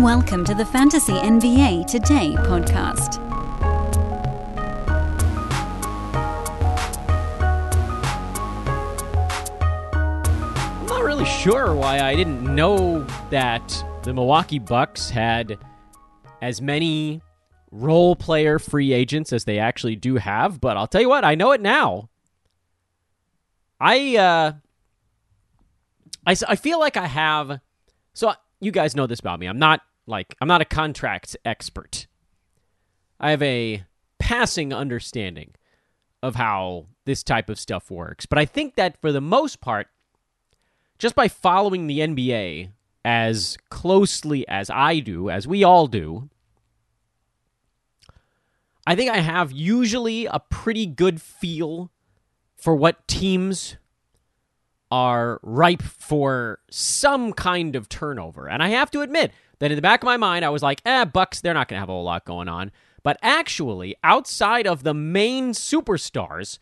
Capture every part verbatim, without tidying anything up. Welcome to the Fantasy N B A Today podcast. I'm not really sure why I didn't know that the Milwaukee Bucks had as many role player free agents as they actually do have, but I'll tell you what, I know it now. I, uh, I, I feel like I have... So you guys know this about me. I'm not like I'm not a contract expert. I have a passing understanding of how this type of stuff works. But I think that for the most part, just by following the N B A as closely as I do, as we all do, I think I have usually a pretty good feel for what teams are ripe for some kind of turnover. And I have to admit that in the back of my mind, I was like, eh, Bucks, they're not going to have a whole lot going on. But actually, outside of the main superstars,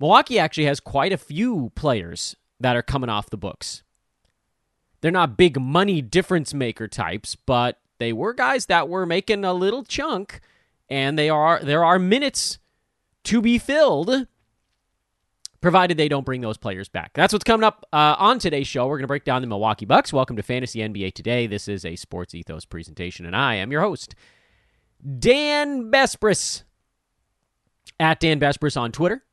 Milwaukee actually has quite a few players that are coming off the books. They're not big money difference maker types, but they were guys that were making a little chunk, and they are there are minutes to be filled, provided they don't bring those players back. That's what's coming up uh, on today's show. We're going to break down the Milwaukee Bucks. Welcome to Fantasy N B A Today. This is a Sports Ethos presentation, and I am your host, Dan Besbris. At Dan Besbris on Twitter.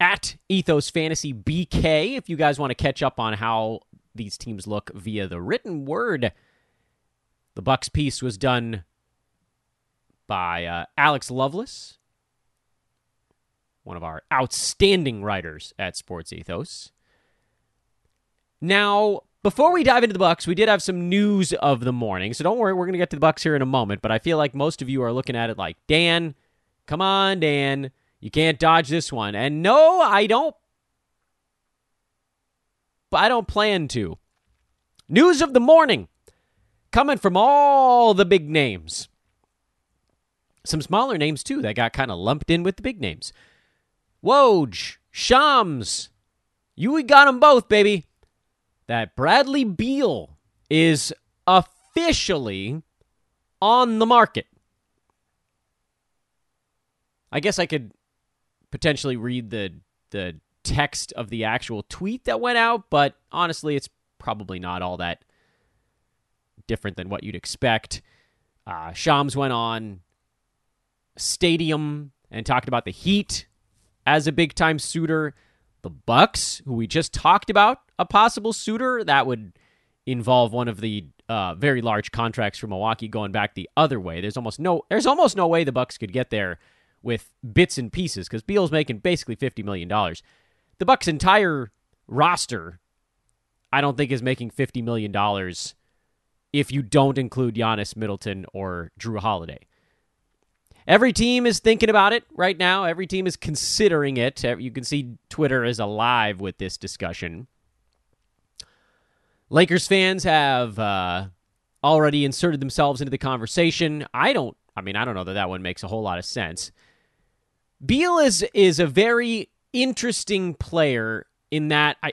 At Ethos Fantasy B K, if you guys want to catch up on how these teams look via the written word. The Bucks piece was done by uh, Alex Lovelace, one of our outstanding writers at Sports Ethos. Now, before we dive into the Bucks, we did have some news of the morning. So don't worry, we're going to get to the Bucks here in a moment. But I feel like most of you are looking at it like, Dan, come on, Dan. You can't dodge this one. And no, I don't. I don't plan to. News of the morning coming from all the big names. Some smaller names, too, that got kind of lumped in with the big names. Woj, Shams, you we got them both, baby. That Bradley Beal is officially on the market. I guess I could potentially read the the text of the actual tweet that went out, but honestly, it's probably not all that different than what you'd expect. Uh, Shams went on Stadium and talked about the Heat as a big-time suitor, the Bucks, who we just talked about, a possible suitor. That would involve one of the uh, very large contracts for Milwaukee going back the other way. There's almost no there's almost no way the Bucks could get there with bits and pieces because Beal's making basically fifty million dollars. The Bucks' entire roster, I don't think, is making fifty million dollars if you don't include Giannis, Middleton, or Jrue Holiday. Every team is thinking about it right now. Every team is considering it. You can see Twitter is alive with this discussion. Lakers fans have uh, already inserted themselves into the conversation. I don't, I mean, I don't know that that one makes a whole lot of sense. Beal is is a very interesting player in that I,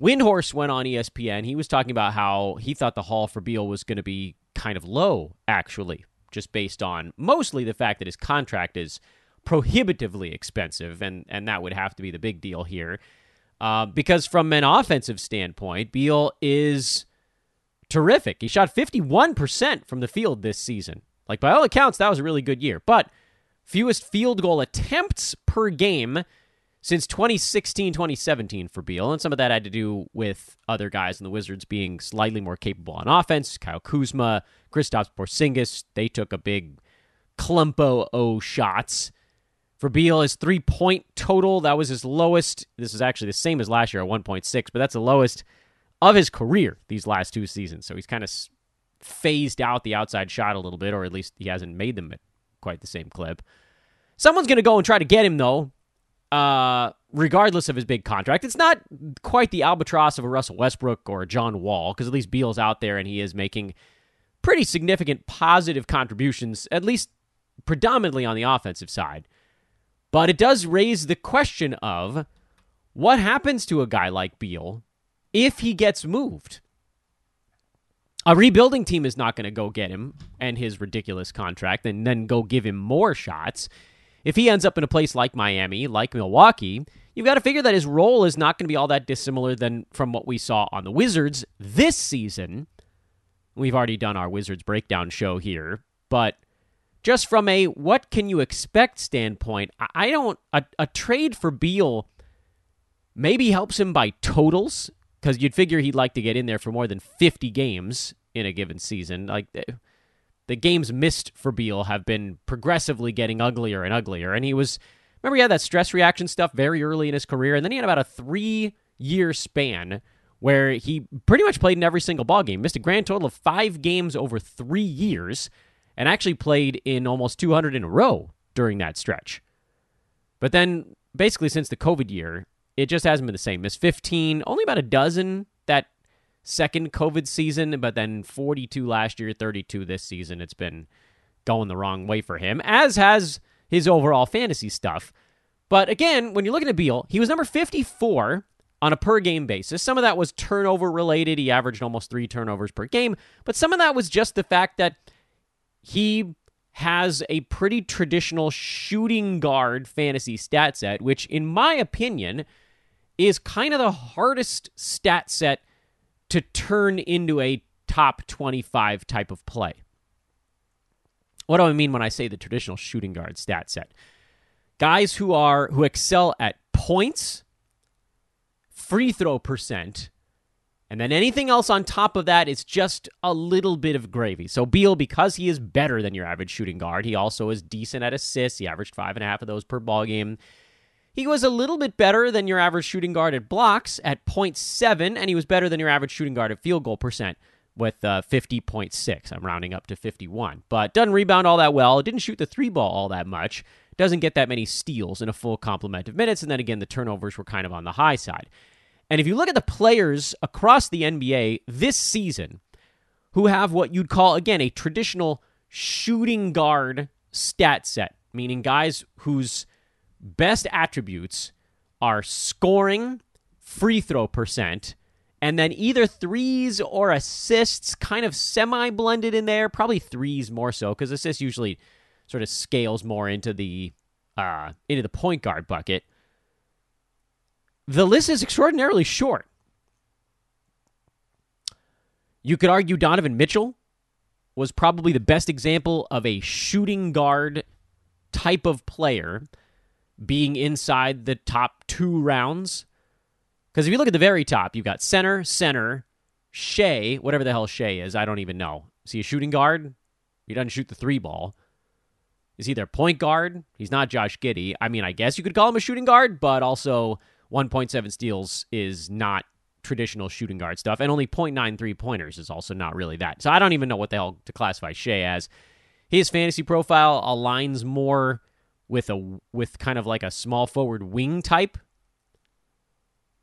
Windhorst went on E S P N. He was talking about how he thought the haul for Beal was going to be kind of low, actually, just based on mostly the fact that his contract is prohibitively expensive, and, and that would have to be the big deal here. Uh, because from an offensive standpoint, Beal is terrific. He shot fifty-one percent from the field this season. Like, by all accounts, that was a really good year. But fewest field goal attempts per game since twenty sixteen twenty seventeen for Beal, and some of that had to do with other guys in the Wizards being slightly more capable on offense. Kyle Kuzma, Kristaps Porzingis, they took a big clumpo O shots For Beal, his three-point total, that was his lowest. This is actually the same as last year at one point six, but that's the lowest of his career these last two seasons. So he's kind of phased out the outside shot a little bit, or at least he hasn't made them at quite the same clip. Someone's going to go and try to get him, though, uh, regardless of his big contract. It's not quite the albatross of a Russell Westbrook or a John Wall, because at least Beal's out there and he is making pretty significant positive contributions, at least predominantly on the offensive side. But it does raise the question of what happens to a guy like Beal if he gets moved. A rebuilding team is not going to go get him and his ridiculous contract and then go give him more shots. If he ends up in a place like Miami, like Milwaukee, you've got to figure that his role is not going to be all that dissimilar than from what we saw on the Wizards this season. We've already done our Wizards breakdown show here, but just from a what-can-you-expect standpoint, I don't... A, a trade for Beal maybe helps him by totals, because you'd figure he'd like to get in there for more than fifty games in a given season. Like, the, the games missed for Beal have been progressively getting uglier and uglier, and he was... Remember, he had that stress reaction stuff very early in his career, and then he had about a three-year span where he pretty much played in every single ball game, missed a grand total of five games over three years... and actually played in almost two hundred in a row during that stretch. But then, basically since the COVID year, it just hasn't been the same. Missed fifteen, only about a dozen that second COVID season, but then forty-two last year, thirty-two this season. It's been going the wrong way for him, as has his overall fantasy stuff. But again, when you're looking at Beal, he was number fifty-four on a per-game basis. Some of that was turnover-related. He averaged almost three turnovers per game. But some of that was just the fact that he has a pretty traditional shooting guard fantasy stat set, which, in my opinion, is kind of the hardest stat set to turn into a top twenty-five type of play. What do I mean when I say the traditional shooting guard stat set? Guys who are who excel at points, free throw percent, and then anything else on top of that is just a little bit of gravy. So Beal, because he is better than your average shooting guard, he also is decent at assists. He averaged five and a half of those per ball game. He was a little bit better than your average shooting guard at blocks at zero point seven, and he was better than your average shooting guard at field goal percent with uh, fifty point six. I'm rounding up to fifty-one. But doesn't rebound all that well. Didn't shoot the three ball all that much. Doesn't get that many steals in a full complement of minutes. And then again, the turnovers were kind of on the high side. And if you look at the players across the N B A this season who have what you'd call, again, a traditional shooting guard stat set, meaning guys whose best attributes are scoring, free throw percent, and then either threes or assists kind of semi-blended in there, probably threes more so, because assists usually sort of scales more into the uh, into the point guard bucket. The list is extraordinarily short. You could argue Donovan Mitchell was probably the best example of a shooting guard type of player being inside the top two rounds. Because if you look at the very top, you've got center, center, Shea, whatever the hell Shea is, I don't even know. Is he a shooting guard? He doesn't shoot the three ball. Is he their point guard? He's not Josh Giddey. I mean, I guess you could call him a shooting guard, but also one point seven steals is not traditional shooting guard stuff, and only zero point nine three-pointers is also not really that. So I don't even know what the hell to classify Shea as. His fantasy profile aligns more with a with kind of like a small forward wing type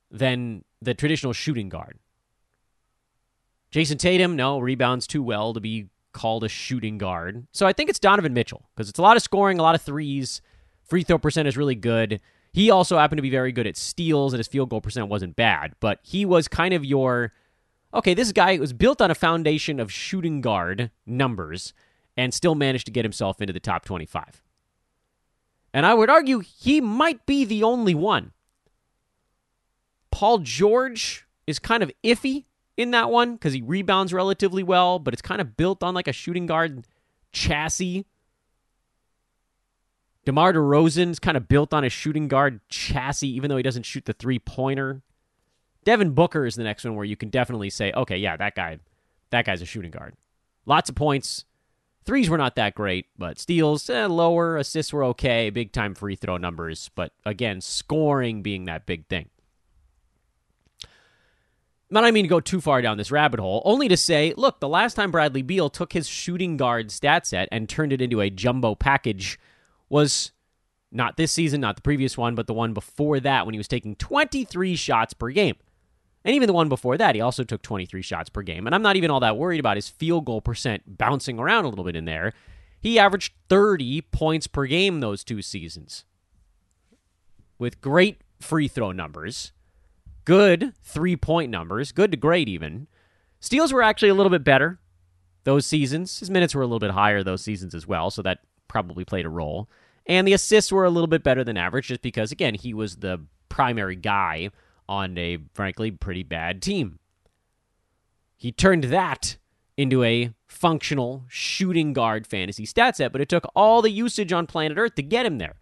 than the traditional shooting guard. Jason Tatum, no, rebounds too well to be called a shooting guard. So I think it's Donovan Mitchell, because it's a lot of scoring, a lot of threes. Free throw percent is really good. He also happened to be very good at steals, and his field goal percent wasn't bad, but he was kind of your, okay, this guy was built on a foundation of shooting guard numbers and still managed to get himself into the top twenty-five. And I would argue he might be the only one. Paul George is kind of iffy in that one because he rebounds relatively well, but it's kind of built on like a shooting guard chassis. DeMar DeRozan's kind of built on a shooting guard chassis, even though he doesn't shoot the three-pointer. Devin Booker is the next one where you can definitely say, okay, yeah, that guy, that guy's a shooting guard. Lots of points, Threes were not that great, but steals, eh, lower. Assists were okay. Big-time free throw numbers. But, again, scoring being that big thing. Not I mean to go too far down this rabbit hole, only to say, look, the last time Bradley Beal took his shooting guard stat set and turned it into a jumbo package was not this season, not the previous one, but the one before that when he was taking twenty-three shots per game. And even the one before that, he also took twenty-three shots per game. And I'm not even all that worried about his field goal percent bouncing around a little bit in there. He averaged thirty points per game those two seasons with great free throw numbers, good three-point numbers, good to great even. Steals were actually a little bit better those seasons. His minutes were a little bit higher those seasons as well, so that probably played a role. And the assists were a little bit better than average just because, again, he was the primary guy on a, frankly, pretty bad team. He turned that into a functional shooting guard fantasy stat set, but it took all the usage on planet Earth to get him there.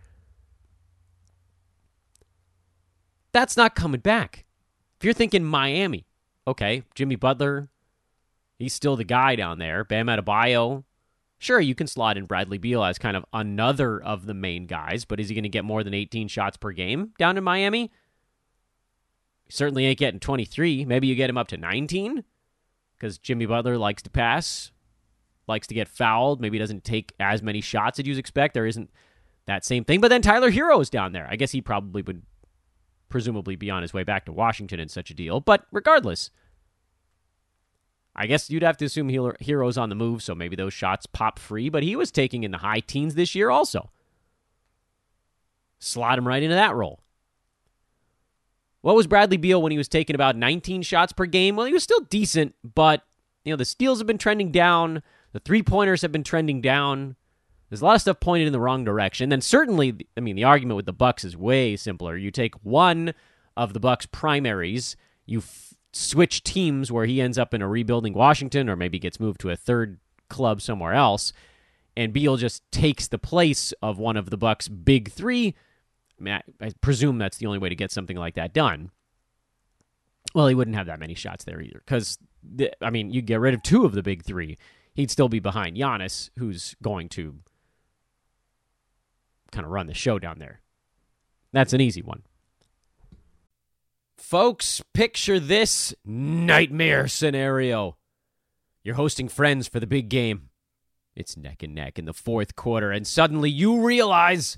That's not coming back. If you're thinking Miami, okay, Jimmy Butler, he's still the guy down there. Bam Adebayo, sure, you can slot in Bradley Beal as kind of another of the main guys, but is he going to get more than eighteen shots per game down in Miami? Certainly ain't getting twenty-three. Maybe you get him up to nineteen because Jimmy Butler likes to pass, likes to get fouled, maybe doesn't take as many shots as you'd expect. There isn't that same thing. But then Tyler Hero's down there. I guess he probably would presumably be on his way back to Washington in such a deal. But regardless, I guess you'd have to assume Hero's on the move, so maybe those shots pop free. But he was taking in the high teens this year also. Slot him right into that role. What was Bradley Beal when he was taking about nineteen shots per game? Well, he was still decent, but you know the steals have been trending down. The three-pointers have been trending down. There's a lot of stuff pointed in the wrong direction. And certainly, I mean, the argument with the Bucks is way simpler. You take one of the Bucks' primaries, you f- switch teams where he ends up in a rebuilding Washington or maybe gets moved to a third club somewhere else, and Beal just takes the place of one of the Bucks' big three. I mean, I, I presume that's the only way to get something like that done. Well, he wouldn't have that many shots there either because, the, I mean, you get rid of two of the big three. He'd still be behind Giannis, who's going to kind of run the show down there. That's an easy one. Folks, picture this nightmare scenario. You're hosting friends for the big game. It's neck and neck in the fourth quarter, and suddenly you realize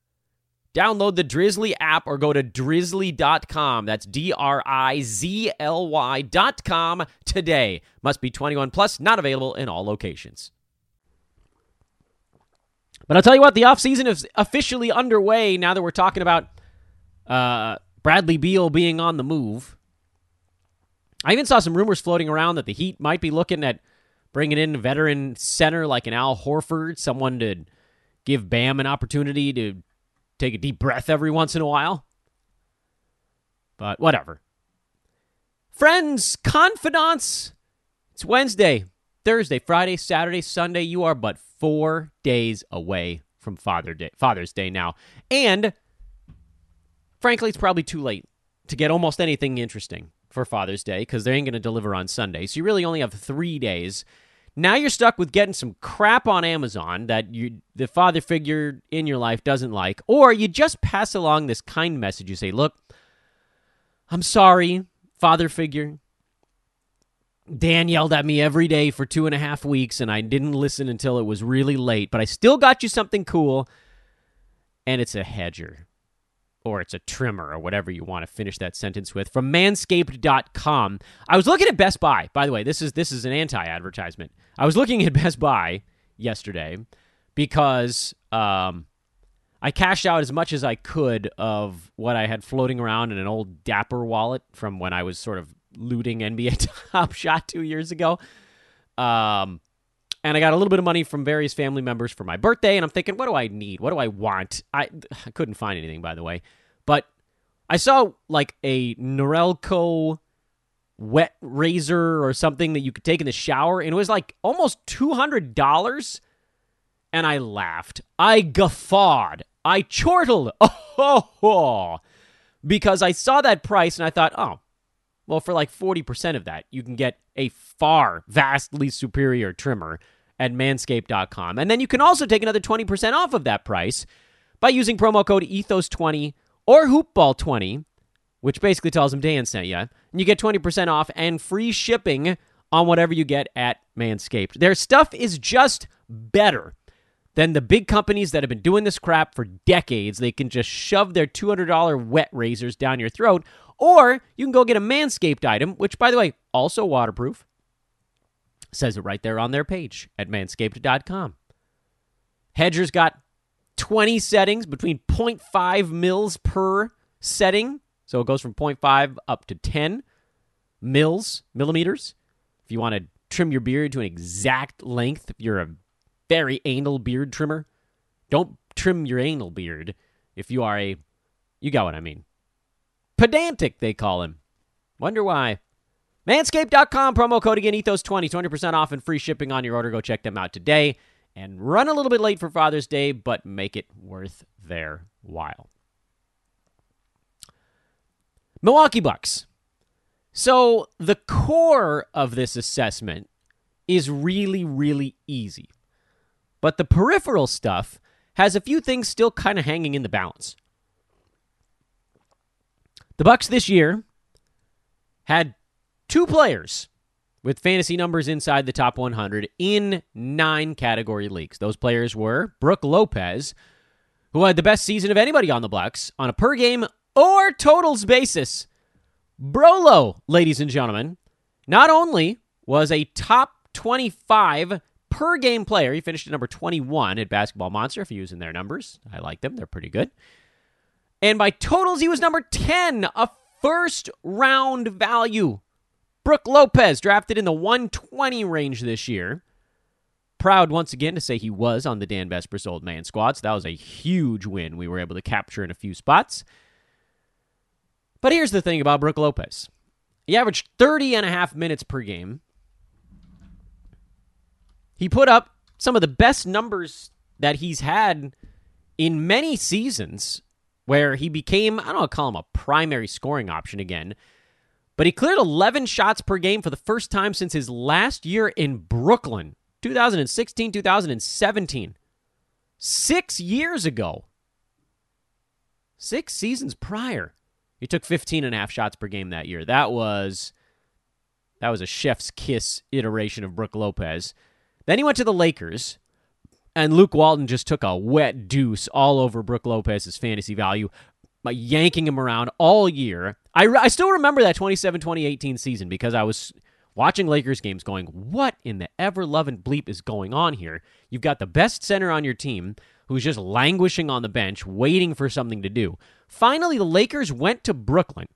Download the Drizly app or go to drizly dot com. That's D R I Z L Y dot com today. Must be twenty-one plus, not available in all locations. But I'll tell you what, the offseason is officially underway now that we're talking about uh, Bradley Beal being on the move. I even saw some rumors floating around that the Heat might be looking at bringing in a veteran center like an Al Horford, someone to give Bam an opportunity to take a deep breath every once in a while. But whatever. Friends, confidants, it's Wednesday, Thursday, Friday, Saturday, Sunday. You are but four days away from Father Day, Father's Day now. And frankly, it's probably too late to get almost anything interesting for Father's Day because they ain't going to deliver on Sunday. So you really only have three days. Now you're stuck with getting some crap on Amazon that you, the father figure in your life doesn't like, or you just pass along this kind message. You say, look, I'm sorry, father figure. Dan yelled at me every day for two and a half weeks, and I didn't listen until it was really late, but I still got you something cool, and it's a hedger. or it's a trimmer or whatever you want to finish that sentence with, from manscaped dot com. I was looking at Best Buy. By the way, this is this is an anti-advertisement. I was looking at Best Buy yesterday because um, I cashed out as much as I could of what I had floating around in an old Dapper wallet from when I was sort of looting N B A Top Shot two years ago. Um, and I got a little bit of money from various family members for my birthday, and I'm thinking, what do I need? What do I want? I, I couldn't find anything, by the way. But I saw, like, a Norelco wet razor or something that you could take in the shower, and it was, like, almost two hundred dollars, and I laughed. I guffawed. I chortled. Oh, ho, ho. Because I saw that price, and I thought, oh, well, for like forty percent of that, you can get a far, vastly superior trimmer at manscaped dot com. And then you can also take another twenty percent off of that price by using promo code ethos twenty or hoopball twenty, which basically tells them Dan sent you. And you get twenty percent off and free shipping on whatever you get at Manscaped. Their stuff is just better than the big companies that have been doing this crap for decades. They can just shove their two hundred dollars wet razors down your throat. Or you can go get a Manscaped item, which, by the way, also waterproof. Says it right there on their page at manscaped dot com. Hedger's got twenty settings between zero point five mils per setting. So it goes from zero point five up to ten mils, millimeters. If you want to trim your beard to an exact length, if you're a very anal beard trimmer, don't trim your anal beard if you are a... You got what I mean. Pedantic, they call him. Wonder why. Manscaped dot com, promo code again, ethos twenty, twenty percent off and free shipping on your order. Go check them out today. And run a little bit late for Father's Day, but make it worth their while. Milwaukee Bucks. So the core of this assessment is really, really easy. But the peripheral stuff has a few things still kind of hanging in the balance. The Bucks this year had two players with fantasy numbers inside the top one hundred in nine category leagues. Those players were Brook Lopez, who had the best season of anybody on the Bucks on a per game or totals basis. Brolo, ladies and gentlemen, not only was a top twenty-five per game player, he finished at number twenty-one at Basketball Monster, if you're using their numbers. I like them. They're pretty good. And by totals, he was number ten, a first-round value. Brook Lopez, drafted in the one twenty range this year. Proud, once again, to say he was on the Dan Besbris Old Man Squad. So that was a huge win we were able to capture in a few spots. But here's the thing about Brook Lopez. He averaged thirty and a half minutes per game. He put up some of the best numbers that he's had in many seasons, where he became, I don't want to call him a primary scoring option again, but he cleared eleven shots per game for the first time since his last year in Brooklyn, twenty sixteen, twenty seventeen. Six years ago. Six seasons prior. He took fifteen and a half shots per game that year. That was, that was a chef's kiss iteration of Brook Lopez. Then he went to the Lakers, and Luke Walton just took a wet deuce all over Brook Lopez's fantasy value by yanking him around all year. I, re- I still remember that twenty seventeen twenty eighteen season because I was watching Lakers games going, what in the ever-loving bleep is going on here? You've got the best center on your team who's just languishing on the bench, waiting for something to do. Finally, the Lakers went to Brooklyn.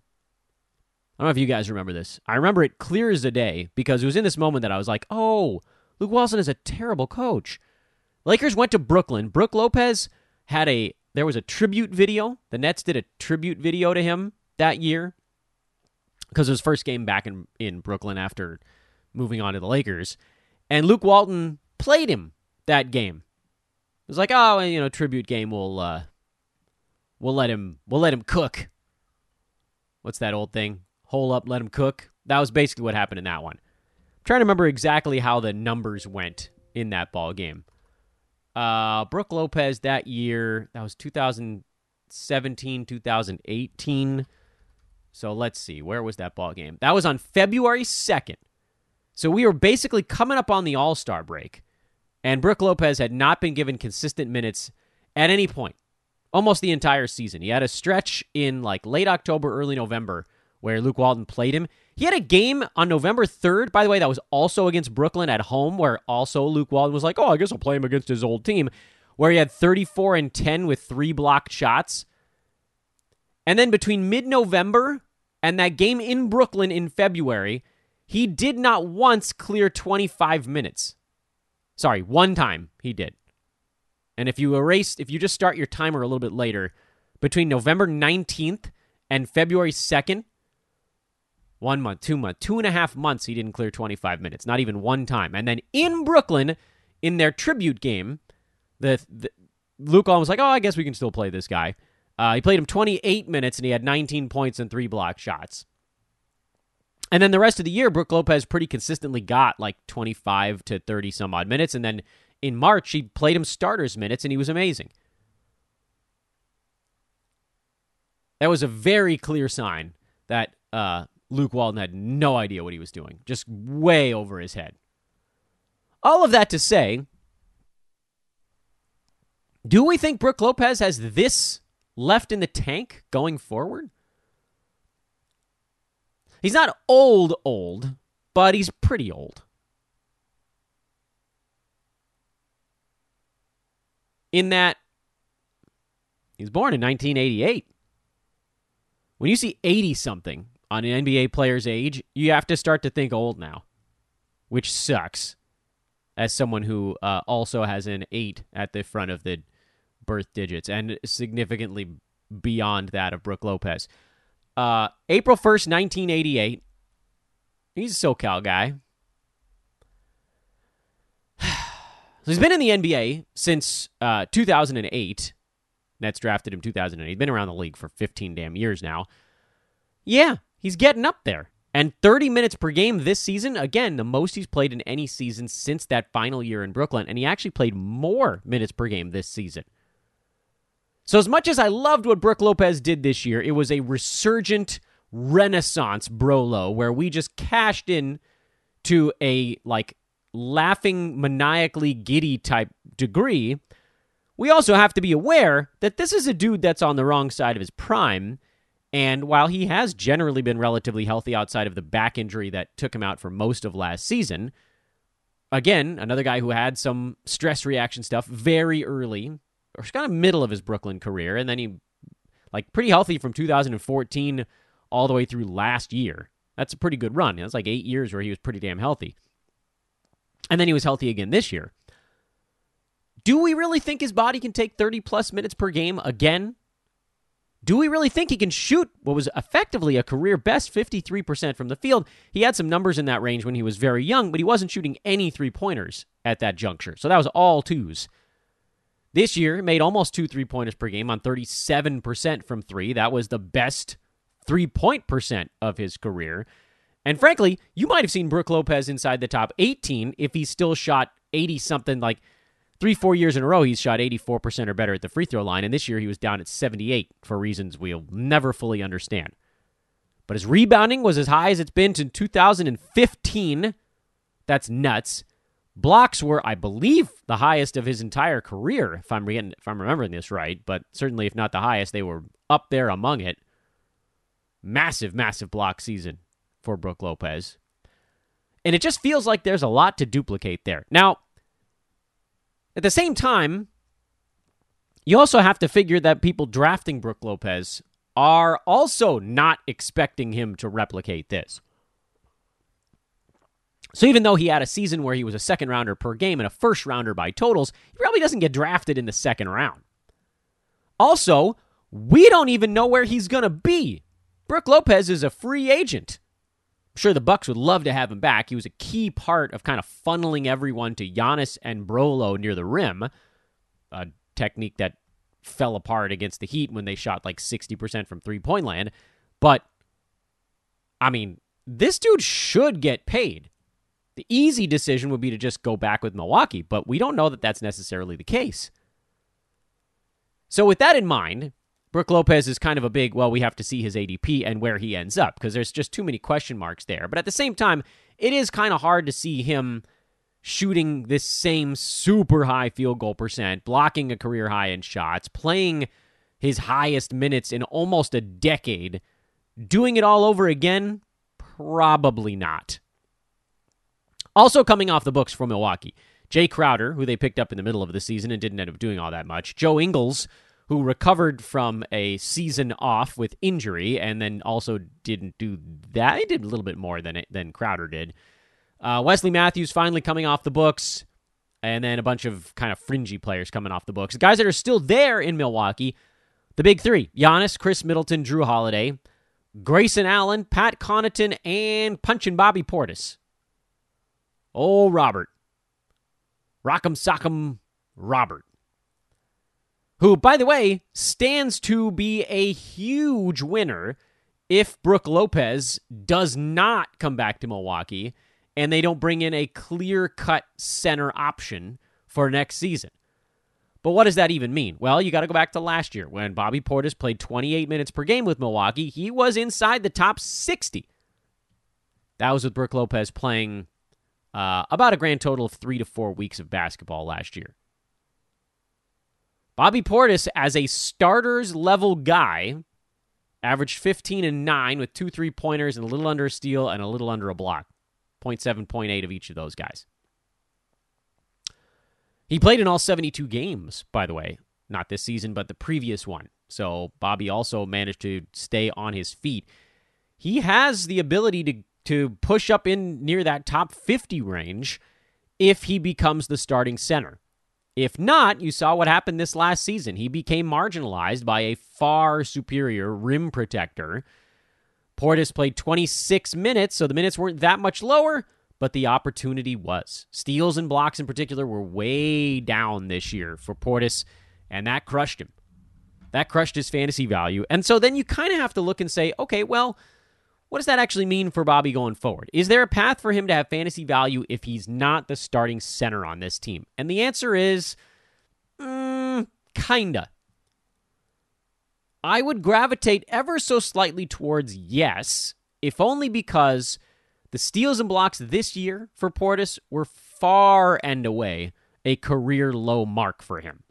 I don't know if you guys remember this. I remember it clear as the day because it was in this moment that I was like, oh, Luke Walton is a terrible coach. Lakers went to Brooklyn. Brook Lopez had a, there was a tribute video. The Nets did a tribute video to him that year because it was his first game back in, in Brooklyn after moving on to the Lakers. And Luke Walton played him that game. It was like, oh, you know, tribute game. We'll uh, we'll let him we'll let him cook. What's that old thing? Hole up, let him cook. That was basically what happened in that one. I'm trying to remember exactly how the numbers went in that ball game. Uh, Brook Lopez that year, that was twenty seventeen, twenty eighteen. So let's see, where was that ball game? That was on February second. So we were basically coming up on the All-Star break, and Brook Lopez had not been given consistent minutes at any point almost the entire season. He had a stretch in like late October, early November where Luke Walton played him. He had a game on November third, by the way, that was also against Brooklyn at home, where also Luke Walton was like, oh, I guess I'll play him against his old team, where he had thirty-four and ten with three blocked shots. And then between mid-November and that game in Brooklyn in February, he did not once clear twenty-five minutes. Sorry, one time he did. And if you erase, if you just start your timer a little bit later, between November nineteenth and February second, one month, two months, two and a half months, he didn't clear twenty-five minutes, not even one time. And then in Brooklyn, in their tribute game, the, the Luke Walton was like, oh, I guess we can still play this guy. Uh, he played him twenty-eight minutes, and he had nineteen points and three block shots. And then the rest of the year, Brook Lopez pretty consistently got like twenty-five to thirty some odd minutes. And then in March, he played him starters minutes, and he was amazing. That was a very clear sign that uh, Luke Walton had no idea what he was doing, just way over his head. All of that to say, do we think Brook Lopez has this left in the tank going forward? He's not old, old, but he's pretty old. In that, he was born in nineteen eighty-eight. When you see eighty-something on an N B A player's age, you have to start to think old now, which sucks, as someone who uh, also has an eight at the front of the birth digits, and significantly beyond that of Brook Lopez. Uh, April first, nineteen eighty-eight. He's a SoCal guy. So he's been in the N B A since uh, two thousand eight. Nets drafted him two thousand eight. He's been around the league for fifteen damn years now. Yeah, he's getting up there. And thirty minutes per game this season, again, the most he's played in any season since that final year in Brooklyn. And he actually played more minutes per game this season. So as much as I loved what Brook Lopez did this year, it was a resurgent renaissance Brolo where we just cashed in to a like laughing, maniacally giddy type degree. We also have to be aware that this is a dude that's on the wrong side of his prime. And while he has generally been relatively healthy outside of the back injury that took him out for most of last season, again, another guy who had some stress reaction stuff very early, or kind of middle of his Brooklyn career, and then he, like, pretty healthy from two thousand fourteen all the way through last year. That's a pretty good run. That's like eight years where he was pretty damn healthy. And then he was healthy again this year. Do we really think his body can take thirty-plus minutes per game again? Do we really think he can shoot what was effectively a career best fifty-three percent from the field? He had some numbers in that range when he was very young, but he wasn't shooting any three-pointers at that juncture. So that was all twos. This year, made almost two three-pointers per game on thirty-seven percent from three. That was the best three-point percent of his career. And frankly, you might have seen Brook Lopez inside the top eighteen if he still shot eighty-something. Like three, four years in a row, he's shot eighty-four percent or better at the free throw line. And this year, he was down at seventy-eight for reasons we'll never fully understand. But his rebounding was as high as it's been since two thousand fifteen. That's nuts. Blocks were, I believe, the highest of his entire career, if I'm, re- if I'm remembering this right, but certainly if not the highest, they were up there among it. Massive, massive block season for Brook Lopez. And it just feels like there's a lot to duplicate there. Now, at the same time, you also have to figure that people drafting Brook Lopez are also not expecting him to replicate this. So even though he had a season where he was a second-rounder per game and a first-rounder by totals, he probably doesn't get drafted in the second round. Also, we don't even know where he's going to be. Brook Lopez is a free agent. I'm sure the Bucks would love to have him back. He was a key part of kind of funneling everyone to Giannis and Brolo near the rim, a technique that fell apart against the Heat when they shot like sixty percent from three-point land. But, I mean, this dude should get paid. The easy decision would be to just go back with Milwaukee, but we don't know that that's necessarily the case. So with that in mind, Brook Lopez is kind of a big, well, we have to see his A D P and where he ends up because there's just too many question marks there. But at the same time, it is kind of hard to see him shooting this same super high field goal percent, blocking a career high in shots, playing his highest minutes in almost a decade. Doing it all over again? Probably not. Also coming off the books for Milwaukee, Jay Crowder, who they picked up in the middle of the season and didn't end up doing all that much. Joe Ingles, who recovered from a season off with injury and then also didn't do that. He did a little bit more than than Crowder did. Uh, Wesley Matthews finally coming off the books, and then a bunch of kind of fringy players coming off the books. The guys that are still there in Milwaukee, the big three, Giannis, Khris Middleton, Jrue Holiday, Grayson Allen, Pat Connaughton, and punchin' Bobby Portis. Oh, Robert. Rock'em sock'em Robert. Who, by the way, stands to be a huge winner if Brook Lopez does not come back to Milwaukee and they don't bring in a clear-cut center option for next season. But what does that even mean? Well, you got to go back to last year when Bobby Portis played twenty-eight minutes per game with Milwaukee. He was inside the top sixty. That was with Brook Lopez playing uh, about a grand total of three to four weeks of basketball last year. Bobby Portis, as a starters-level guy, averaged fifteen and nine with two three-pointers and a little under a steal and a little under a block. zero point seven, zero point eight of each of those guys. He played in all seventy-two games, by the way. Not this season, but the previous one. So Bobby also managed to stay on his feet. He has the ability to, to push up in near that top fifty range if he becomes the starting center. If not, you saw what happened this last season. He became marginalized by a far superior rim protector. Portis played twenty-six minutes, so the minutes weren't that much lower, but the opportunity was. Steals and blocks in particular were way down this year for Portis, and that crushed him. That crushed his fantasy value. And so then you kind of have to look and say, okay, well, what does that actually mean for Bobby going forward? Is there a path for him to have fantasy value if he's not the starting center on this team? And the answer is, mm, kinda. I would gravitate ever so slightly towards yes, if only because the steals and blocks this year for Portis were far and away a career low mark for him.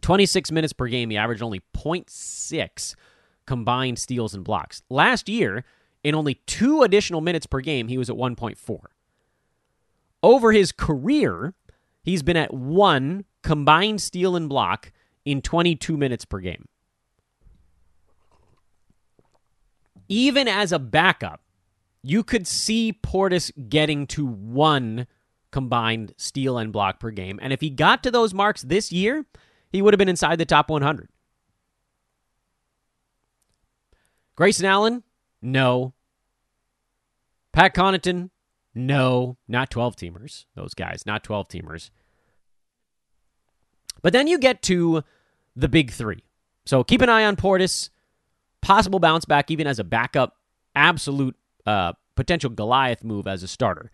twenty-six minutes per game, he averaged only zero point six combined steals and blocks. Last year, in only two additional minutes per game, he was at one point four. Over his career, he's been at one combined steal and block in twenty-two minutes per game. Even as a backup, you could see Portis getting to one combined steal and block per game. And if he got to those marks this year, he would have been inside the top one hundred. Grayson Allen? No. Pat Connaughton? No. Not twelve-teamers. Those guys, not twelve-teamers. But then you get to the big three. So keep an eye on Portis. Possible bounce back even as a backup. Absolute uh, potential Goliath move as a starter.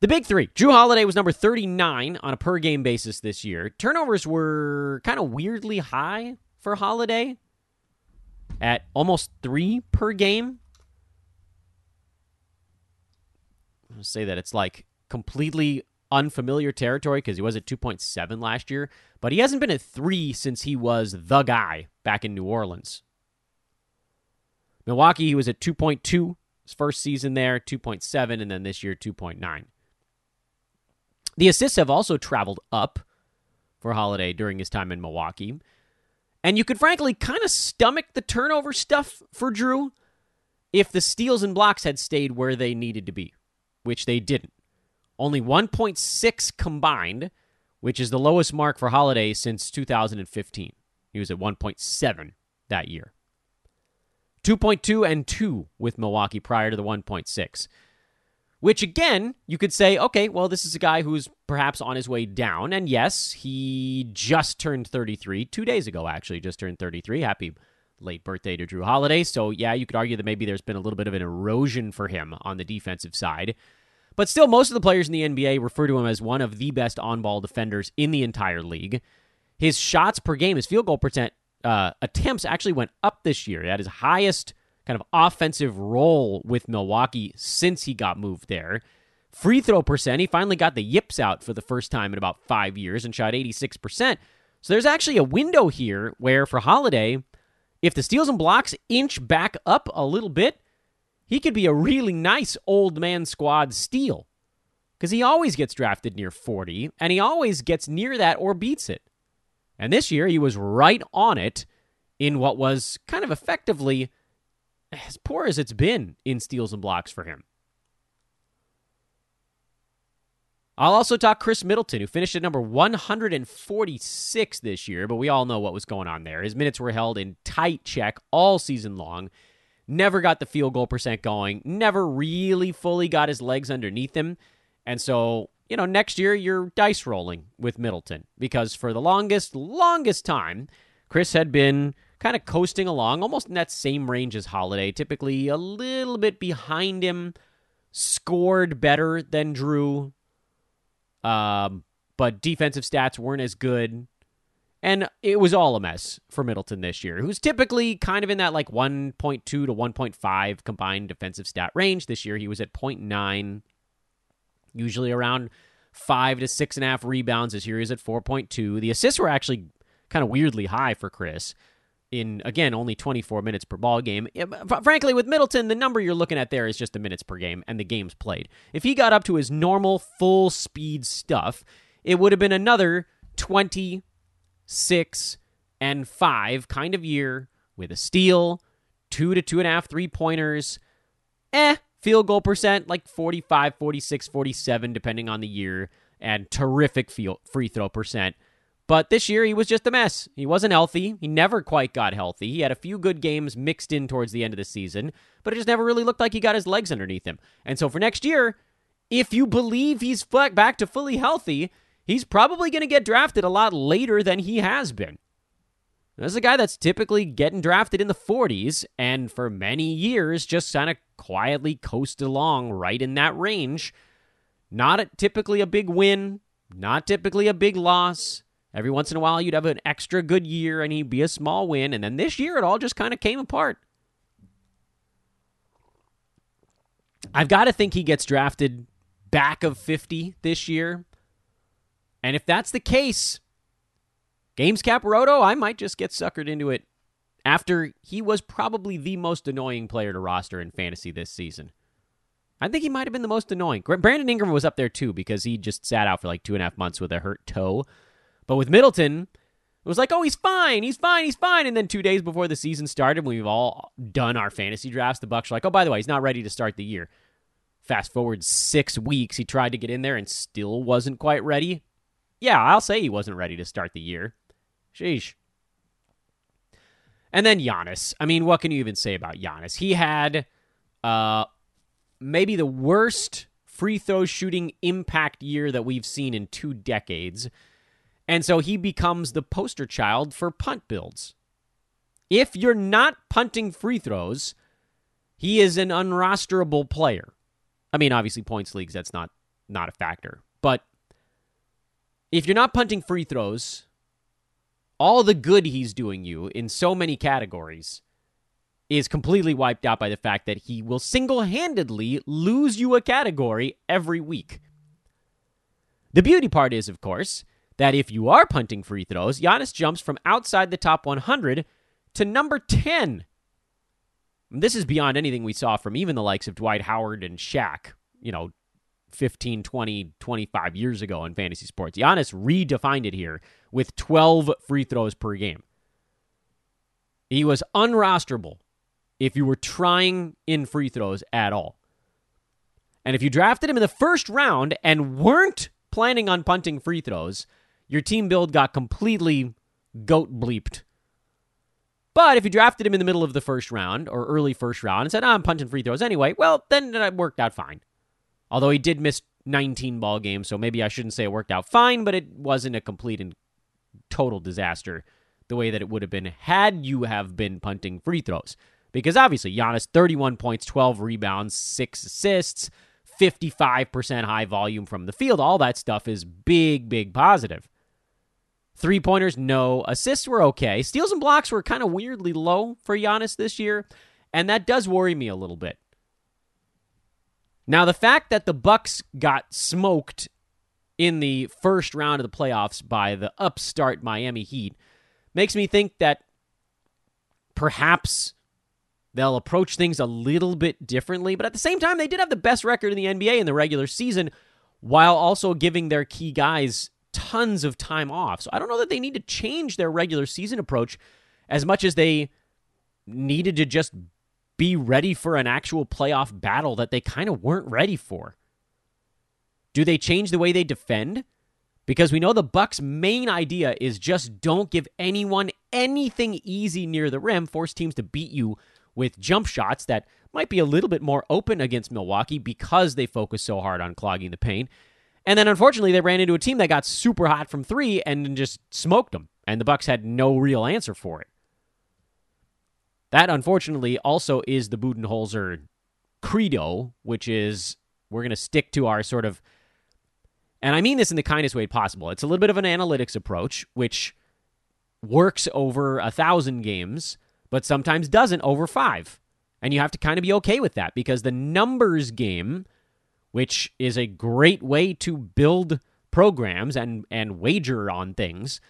The big three. Jrue Holiday was number thirty-nine on a per-game basis this year. Turnovers were kind of weirdly high for Holiday, at almost three per game. I'll say that it's like completely unfamiliar territory because he was at two point seven last year, but he hasn't been at three since he was the guy back in New Orleans. Milwaukee, he was at two point two his first season there, two point seven, and then this year, two point nine. The assists have also traveled up for Holiday during his time in Milwaukee. And you could frankly kind of stomach the turnover stuff for Jrue if the steals and blocks had stayed where they needed to be, which they didn't. Only one point six combined, which is the lowest mark for Holiday since two thousand fifteen. He was at one point seven that year. two point two and two with Milwaukee prior to the one point six. Which, again, you could say, okay, well, this is a guy who's perhaps on his way down. And yes, he just turned thirty-three, two days ago, actually, just turned thirty-three. Happy late birthday to Jrue Holiday. So, yeah, you could argue that maybe there's been a little bit of an erosion for him on the defensive side. But still, most of the players in the N B A refer to him as one of the best on-ball defenders in the entire league. His shots per game, his field goal percent uh, attempts actually went up this year. He had his highest kind of offensive role with Milwaukee since he got moved there. Free throw percent, he finally got the yips out for the first time in about five years and shot eighty-six percent. So there's actually a window here where for Holiday, if the steals and blocks inch back up a little bit, he could be a really nice old man squad steal because he always gets drafted near forty, and he always gets near that or beats it. And this year, he was right on it in what was kind of effectively as poor as it's been in steals and blocks for him. I'll also talk Khris Middleton, who finished at number one hundred forty-six this year, but we all know what was going on there. His minutes were held in tight check all season long, never got the field goal percent going, never really fully got his legs underneath him. And so, you know, next year you're dice rolling with Middleton because for the longest, longest time, Khris had been kind of coasting along, almost in that same range as Holiday, typically a little bit behind him, scored better than Jrue. Um, but defensive stats weren't as good, and it was all a mess for Middleton this year, who's typically kind of in that like one point two to one point five combined defensive stat range. This year he was at zero point nine, usually around five to six and a half rebounds. This year he's at four point two. The assists were actually kind of weirdly high for Khris in, again, only twenty-four minutes per ball game. Frankly, with Middleton, the number you're looking at there is just the minutes per game and the games played. If he got up to his normal full speed stuff, it would have been another twenty, six, and five kind of year with a steal, two to two and a half three-pointers, eh, field goal percent, like forty-five, forty-six, forty-seven, depending on the year, and terrific field free throw percent. But this year, he was just a mess. He wasn't healthy. He never quite got healthy. He had a few good games mixed in towards the end of the season, but it just never really looked like he got his legs underneath him. And so for next year, if you believe he's back to fully healthy, he's probably going to get drafted a lot later than he has been. This is a guy that's typically getting drafted in the forties, and for many years just kind of quietly coasted along right in that range. Not a, typically a big win, not typically a big loss. Every once in a while, you'd have an extra good year, and he'd be a small win. And then this year, it all just kind of came apart. I've got to think he gets drafted back of fifty this year. And if that's the case, Games Cap Roto, I might just get suckered into it after he was probably the most annoying player to roster in fantasy this season. I think he might have been the most annoying. Brandon Ingram was up there, too, because he just sat out for like two and a half months with a hurt toe. But with Middleton, it was like, oh, he's fine, he's fine, he's fine. And then two days before the season started, when we've all done our fantasy drafts, the Bucks are like, oh, by the way, he's not ready to start the year. Fast forward six weeks, he tried to get in there and still wasn't quite ready. Yeah, I'll say he wasn't ready to start the year. Sheesh. And then Giannis. I mean, what can you even say about Giannis? He had uh, maybe the worst free throw shooting impact year that we've seen in two decades. And so he becomes the poster child for punt builds. If you're not punting free throws, he is an unrosterable player. I mean, obviously, points leagues, that's not, not a factor. But if you're not punting free throws, all the good he's doing you in so many categories is completely wiped out by the fact that he will single-handedly lose you a category every week. The beauty part is, of course, that if you are punting free throws, Giannis jumps from outside the top one hundred to number ten. This is beyond anything we saw from even the likes of Dwight Howard and Shaq, you know, fifteen, twenty, twenty-five years ago in fantasy sports. Giannis redefined it here with twelve free throws per game. He was unrosterable if you were trying in free throws at all. And if you drafted him in the first round and weren't planning on punting free throws, your team build got completely goat bleeped. But if you drafted him in the middle of the first round or early first round and said, oh, I'm punting free throws anyway, well, then it worked out fine. Although he did miss nineteen ball games, so maybe I shouldn't say it worked out fine, but it wasn't a complete and total disaster the way that it would have been had you have been punting free throws. Because obviously, Giannis, thirty-one points, twelve rebounds, six assists, fifty-five percent high volume from the field. All that stuff is big, big positive. Three-pointers, no. Assists were okay. Steals and blocks were kind of weirdly low for Giannis this year, and that does worry me a little bit. Now, the fact that the Bucks got smoked in the first round of the playoffs by the upstart Miami Heat makes me think that perhaps they'll approach things a little bit differently. But at the same time, they did have the best record in the N B A in the regular season while also giving their key guys tons of time off. So I don't know that they need to change their regular season approach as much as they needed to just be ready for an actual playoff battle that they kind of weren't ready for. Do they change the way they defend? Because we know the Bucks' main idea is just don't give anyone anything easy near the rim, force teams to beat you with jump shots that might be a little bit more open against Milwaukee because they focus so hard on clogging the paint. And then, unfortunately, they ran into a team that got super hot from three and just smoked them, and the Bucks had no real answer for it. That, unfortunately, also is the Budenholzer credo, which is we're going to stick to our sort of, and I mean this in the kindest way possible, it's a little bit of an analytics approach, which works over a thousand games, but sometimes doesn't over five. And you have to kind of be okay with that, because the numbers game, which is a great way to build programs and, and wager on things,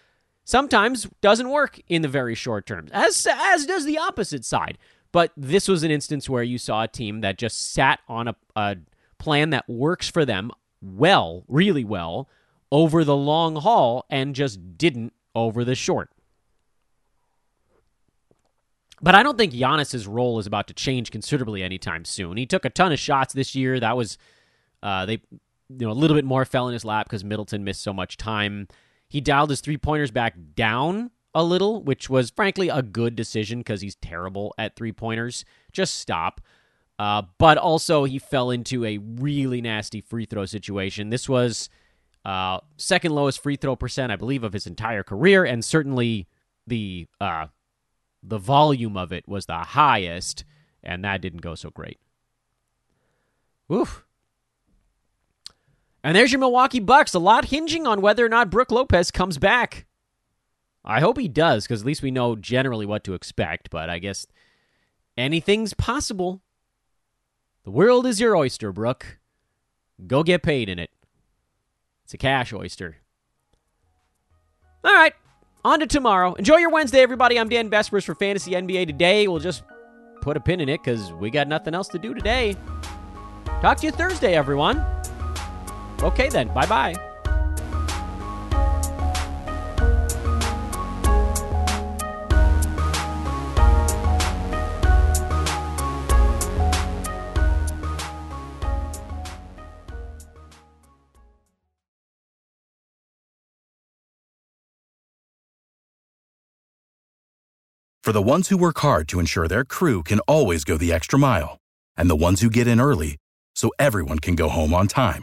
sometimes doesn't work in the very short term, as as does the opposite side. But this was an instance where you saw a team that just sat on a, a plan that works for them well, really well, over the long haul and just didn't over the short. But I don't think Giannis's role is about to change considerably anytime soon. He took a ton of shots this year. That was uh, they, you know, a little bit more fell in his lap because Middleton missed so much time. He dialed his three-pointers back down a little, which was, frankly, a good decision because he's terrible at three-pointers. Just stop. Uh, but also, he fell into a really nasty free throw situation. This was uh, second lowest free throw percent, I believe, of his entire career, and certainly the uh, the volume of it was the highest, and that didn't go so great. Oof. And there's your Milwaukee Bucks, a lot hinging on whether or not Brook Lopez comes back. I hope he does, because at least we know generally what to expect, but I guess anything's possible. The world is your oyster, Brook. Go get paid in it. It's a cash oyster. All right, on to tomorrow. Enjoy your Wednesday, everybody. I'm Dan Besbris for Fantasy N B A Today. We'll just put a pin in it, because we got nothing else to do today. Talk to you Thursday, everyone. Okay then, bye-bye. For the ones who work hard to ensure their crew can always go the extra mile, and the ones who get in early so everyone can go home on time,